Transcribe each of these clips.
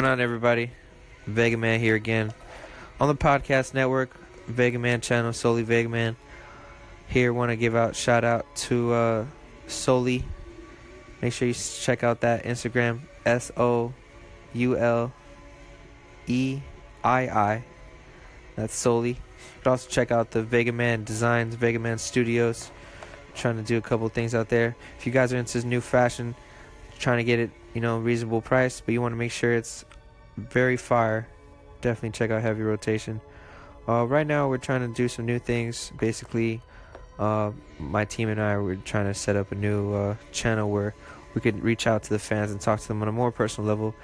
What's going on, everybody? Vegaman here again on the podcast network, Vegaman channel, Solely Vegaman. Here, want to give out shout out to Solely. Make sure you check out that Instagram, SOULEII. That's Solely. You can also check out the Vegaman Designs, Vegaman Studios. Trying to do a couple things out there. If you guys are into this new fashion, trying to get it, reasonable price, but you want to make sure it's very fire, definitely check out Heavy Rotation. Right now we're trying to do some new things. Basically, my team and I were trying to set up a new channel where we could reach out to the fans and talk to them on a more personal level.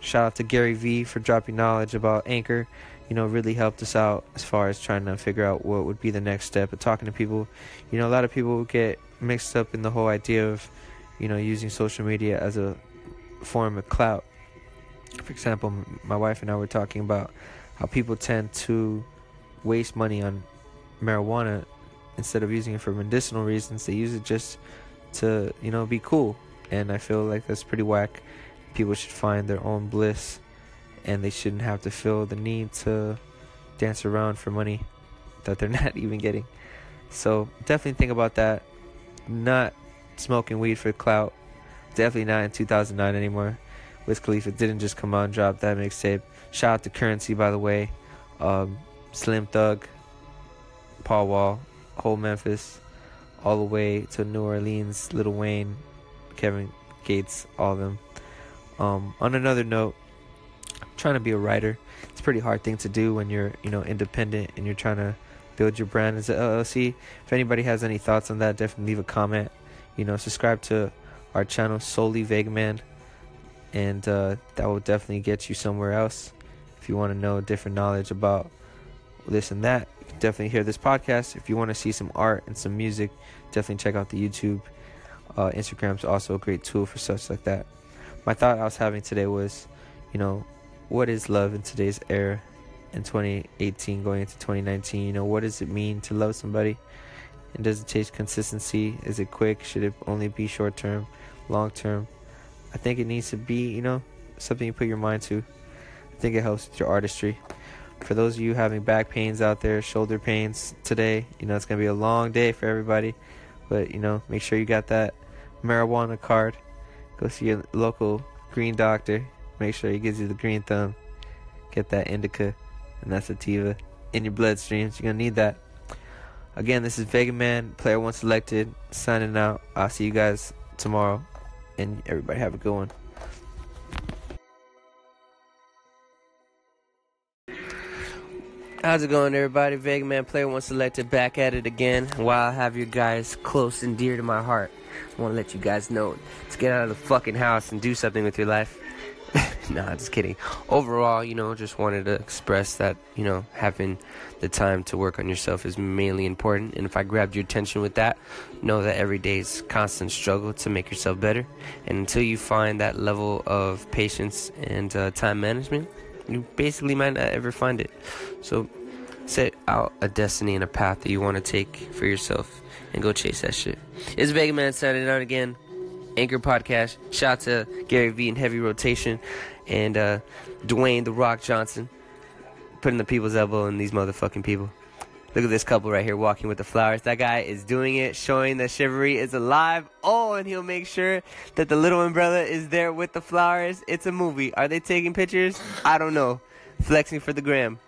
Shout out to Gary Vee for dropping knowledge about Anchor. Really helped us out as far as trying to figure out what would be the next step of talking to people. A lot of people get mixed up in the whole idea of using social media as a form of clout. For example, my wife and I were talking about how people tend to waste money on marijuana. Instead of using it for medicinal reasons, they use it just to, be cool. And I feel like that's pretty whack. People should find their own bliss, and they shouldn't have to feel the need to dance around for money that they're not even getting. So definitely think about that. Not smoking weed for clout, definitely not in 2009 anymore. With Khalifa, didn't just come out and drop that mixtape. Shout out to Currency, by the way, Slim Thug, Paul Wall, whole Memphis, all the way to New Orleans, Lil Wayne, Kevin Gates, all of them. On another note, I'm trying to be a writer. It's a pretty hard thing to do when you're, independent and you're trying to build your brand as an LLC. If anybody has any thoughts on that, definitely leave a comment. Subscribe to our channel, Solely Vegaman, and that will definitely get you somewhere else. If you want to know different knowledge about this and that, you can definitely hear this podcast. If you want to see some art and some music, definitely check out the YouTube. Instagram's also a great tool for such like that. My thought I was having today was, what is love in today's era, in 2018 going into 2019? What does it mean to love somebody? And does it take consistency? Is it quick? Should it only be short term, long term? I think it needs to be, something you put your mind to. I think it helps with your artistry. For those of you having back pains out there, shoulder pains today, it's going to be a long day for everybody. But, make sure you got that marijuana card. Go see your local green doctor. Make sure he gives you the green thumb. Get that indica and that sativa in your bloodstreams. You're going to need that. Again, this is Vegaman, Player One Selected, signing out. I'll see you guys tomorrow, and everybody have a good one. How's it going, everybody? Vegaman, Player One Selected, back at it again. While I have you guys close and dear to my heart, I want to let you guys know to get out of the fucking house and do something with your life. Nah, just kidding. Overall, just wanted to express that, having the time to work on yourself is mainly important. And if I grabbed your attention with that, know that every day is constant struggle to make yourself better. And until you find that level of patience and time management, you basically might not ever find it. So set out a destiny and a path that you want to take for yourself and go chase that shit. It's Vegaman signing out again. Anchor Podcast. Shout out to Gary Vee and Heavy Rotation and Dwayne The Rock Johnson, putting the people's elbow in these motherfucking people. Look at this couple right here walking with the flowers. That guy is doing it, showing that chivalry is alive. Oh, and he'll make sure that the little umbrella is there with the flowers. It's a movie. Are they taking pictures? I don't know. Flexing for the gram.